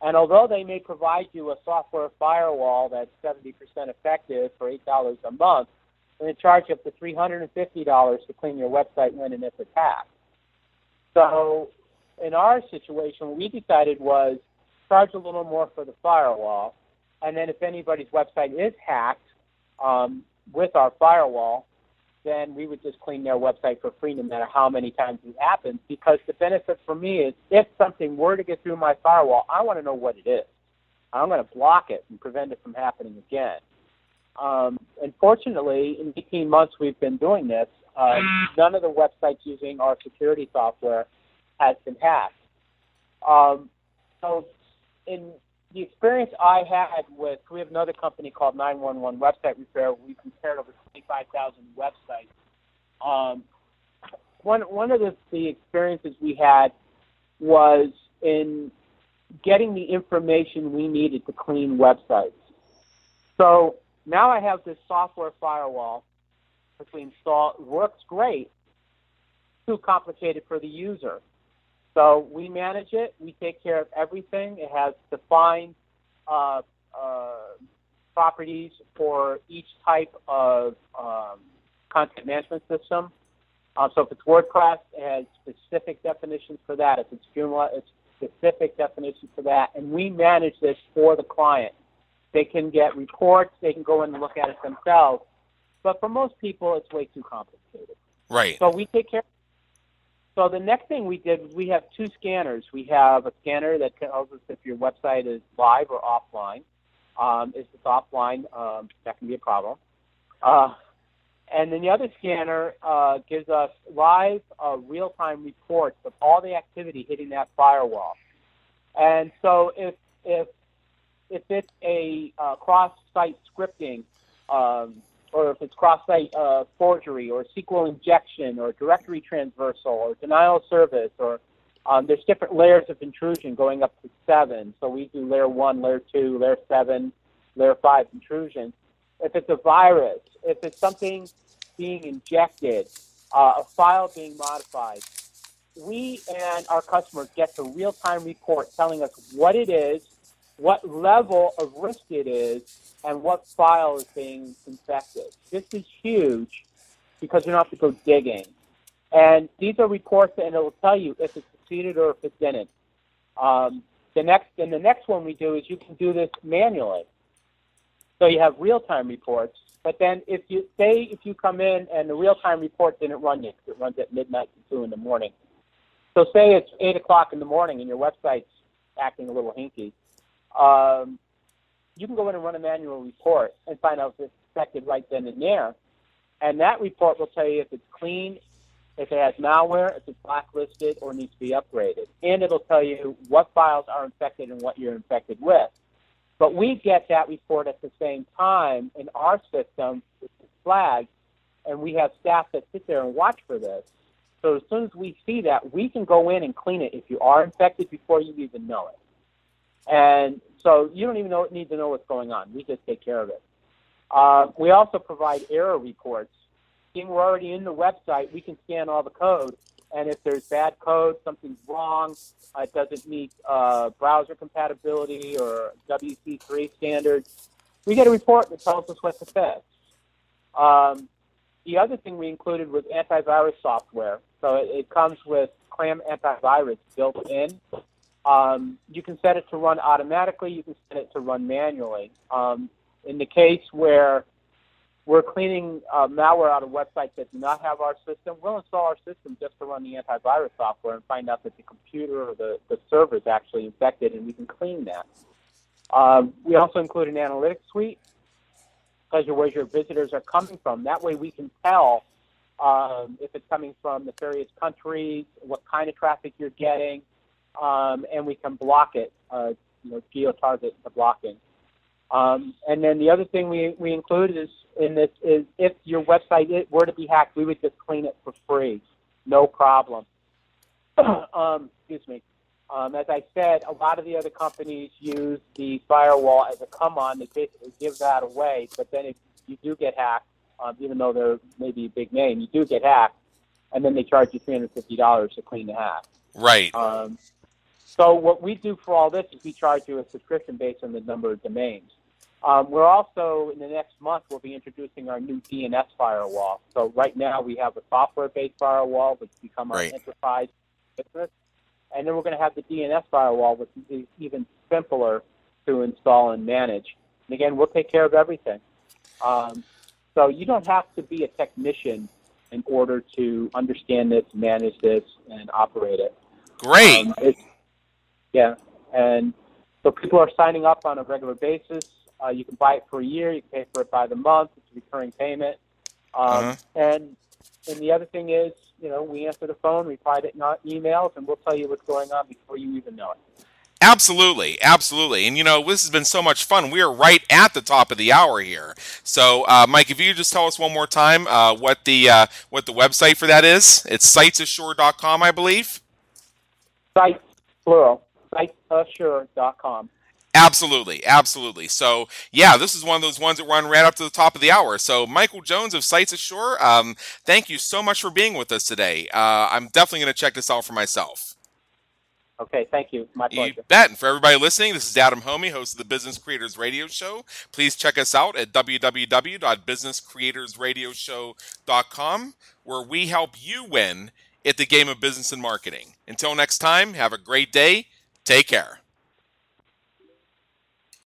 and although they may provide you a software firewall that's seventy percent effective for eight dollars a month, and they charge up to three hundred fifty dollars to clean your website when and if attacked. So in our situation, what we decided was charge a little more for the firewall, and then if anybody's website is hacked um, with our firewall, then we would just clean their website for free no matter how many times it happens, because the benefit for me is if something were to get through my firewall, I want to know what it is. I'm going to block it and prevent it from happening again. Um, unfortunately, in eighteen months we've been doing this, uh, none of the websites using our security software has been hacked. Um, so in the experience I had with, we have another company called nine one one Website Repair. We compared over twenty-five thousand websites. Um, one one of the, the experiences we had was in getting the information we needed to clean websites. So now I have this software firewall, which we install, works great, too complicated for the user. So we manage it. We take care of everything. It has defined uh, uh, properties for each type of um, content management system. Uh, so if it's WordPress, it has specific definitions for that. If it's Joomla, it's specific definitions for that. And we manage this for the client. They can get reports. They can go in and look at it themselves. But for most people, it's way too complicated. Right. So we take care of So the next thing we did was we have two scanners. We have a scanner that tells us if your website is live or offline. Um, if it's offline, um, that can be a problem. Uh, and then the other scanner uh, gives us live, uh, real-time reports of all the activity hitting that firewall. And so if if if it's a uh, cross-site scripting, um or if it's cross-site uh, forgery or S Q L injection or directory transversal or denial of service, or um, there's different layers of intrusion going up to seven. So we do layer one, layer two, layer seven, layer five intrusion. If it's a virus, if it's something being injected, uh, a file being modified, we and our customers get the real-time report telling us what it is, what level of risk it is, and what file is being infected. This is huge because you don't have to go digging. And these are reports, and it will tell you if it succeeded or if it didn't. Um, the next, and the next one we do is you can do this manually. So you have real-time reports, but then if you say if you come in and the real-time report didn't run yet, because it runs at midnight to two in the morning. So say it's eight o'clock in the morning and your website's acting a little hinky. Um, You can go in and run a manual report and find out if it's affected right then and there. And that report will tell you if it's clean, if it has malware, if it's blacklisted, or needs to be upgraded. And it'll tell you what files are infected and what you're infected with. But we get that report at the same time in our system, which is flagged, and we have staff that sit there and watch for this. So as soon as we see that, we can go in and clean it if you are infected before you even know it. And so you don't even know, need to know what's going on. We just take care of it. Uh, we also provide error reports. Seeing we're already in the website, we can scan all the code. And if there's bad code, something's wrong, uh, it doesn't meet uh, browser compatibility or W C three standards, we get a report that tells us what to fix. Um, the other thing we included was antivirus software. So it, it comes with Clam antivirus built in. Um, you can set it to run automatically. You can set it to run manually. Um, in the case where we're cleaning uh, malware out of websites that do not have our system, we'll install our system just to run the antivirus software and find out that the computer or the, the server is actually infected, and we can clean that. Um, we also include an analytics suite, tells you where your visitors are coming from. That way we can tell um, if it's coming from nefarious countries, what kind of traffic you're getting, Um, and we can block it, uh, you know, geo-target the blocking. Um, and then the other thing we, we include is in this is if your website were to be hacked, we would just clean it for free, no problem. um, excuse me. Um, as I said, a lot of the other companies use the firewall as a come-on. They basically give that away, but then if you do get hacked, um, even though they're maybe a big name, you do get hacked, and then they charge you three hundred fifty dollars to clean the hack. Right. Um, So what we do for all this is we charge you a subscription based on the number of domains. Um, we're also, in the next month, we'll be introducing our new D N S firewall. So right now we have a software-based firewall, which has become our right. enterprise business. And then we're going to have the D N S firewall, which is even simpler to install and manage. And again, we'll take care of everything. Um, so you don't have to be a technician in order to understand this, manage this, and operate it. Great. Um, it's, yeah, and so people are signing up on a regular basis. Uh, you can buy it for a year. You can pay for it by the month. It's a recurring payment. Um, uh-huh. And and the other thing is, you know, we answer the phone, reply to emails, and we'll tell you what's going on before you even know it. Absolutely, absolutely. And, you know, this has been so much fun. We are right at the top of the hour here. So, uh, Mike, if you just tell us one more time uh, what the uh, what the website for that is. It's sites assure dot com, I believe. Sites, plural. sites assure dot com. Absolutely, absolutely. So, yeah, this is one of those ones that run right up to the top of the hour. So, Michael Jones of Sites Ashore, um, thank you so much for being with us today. Uh, I'm definitely going to check this out for myself. Okay, thank you. My pleasure. You bet. And for everybody listening, this is Adam Homey, host of the Business Creators Radio Show. Please check us out at w w w dot business creators radio show dot com, where we help you win at the game of business and marketing. Until next time, have a great day. Take care.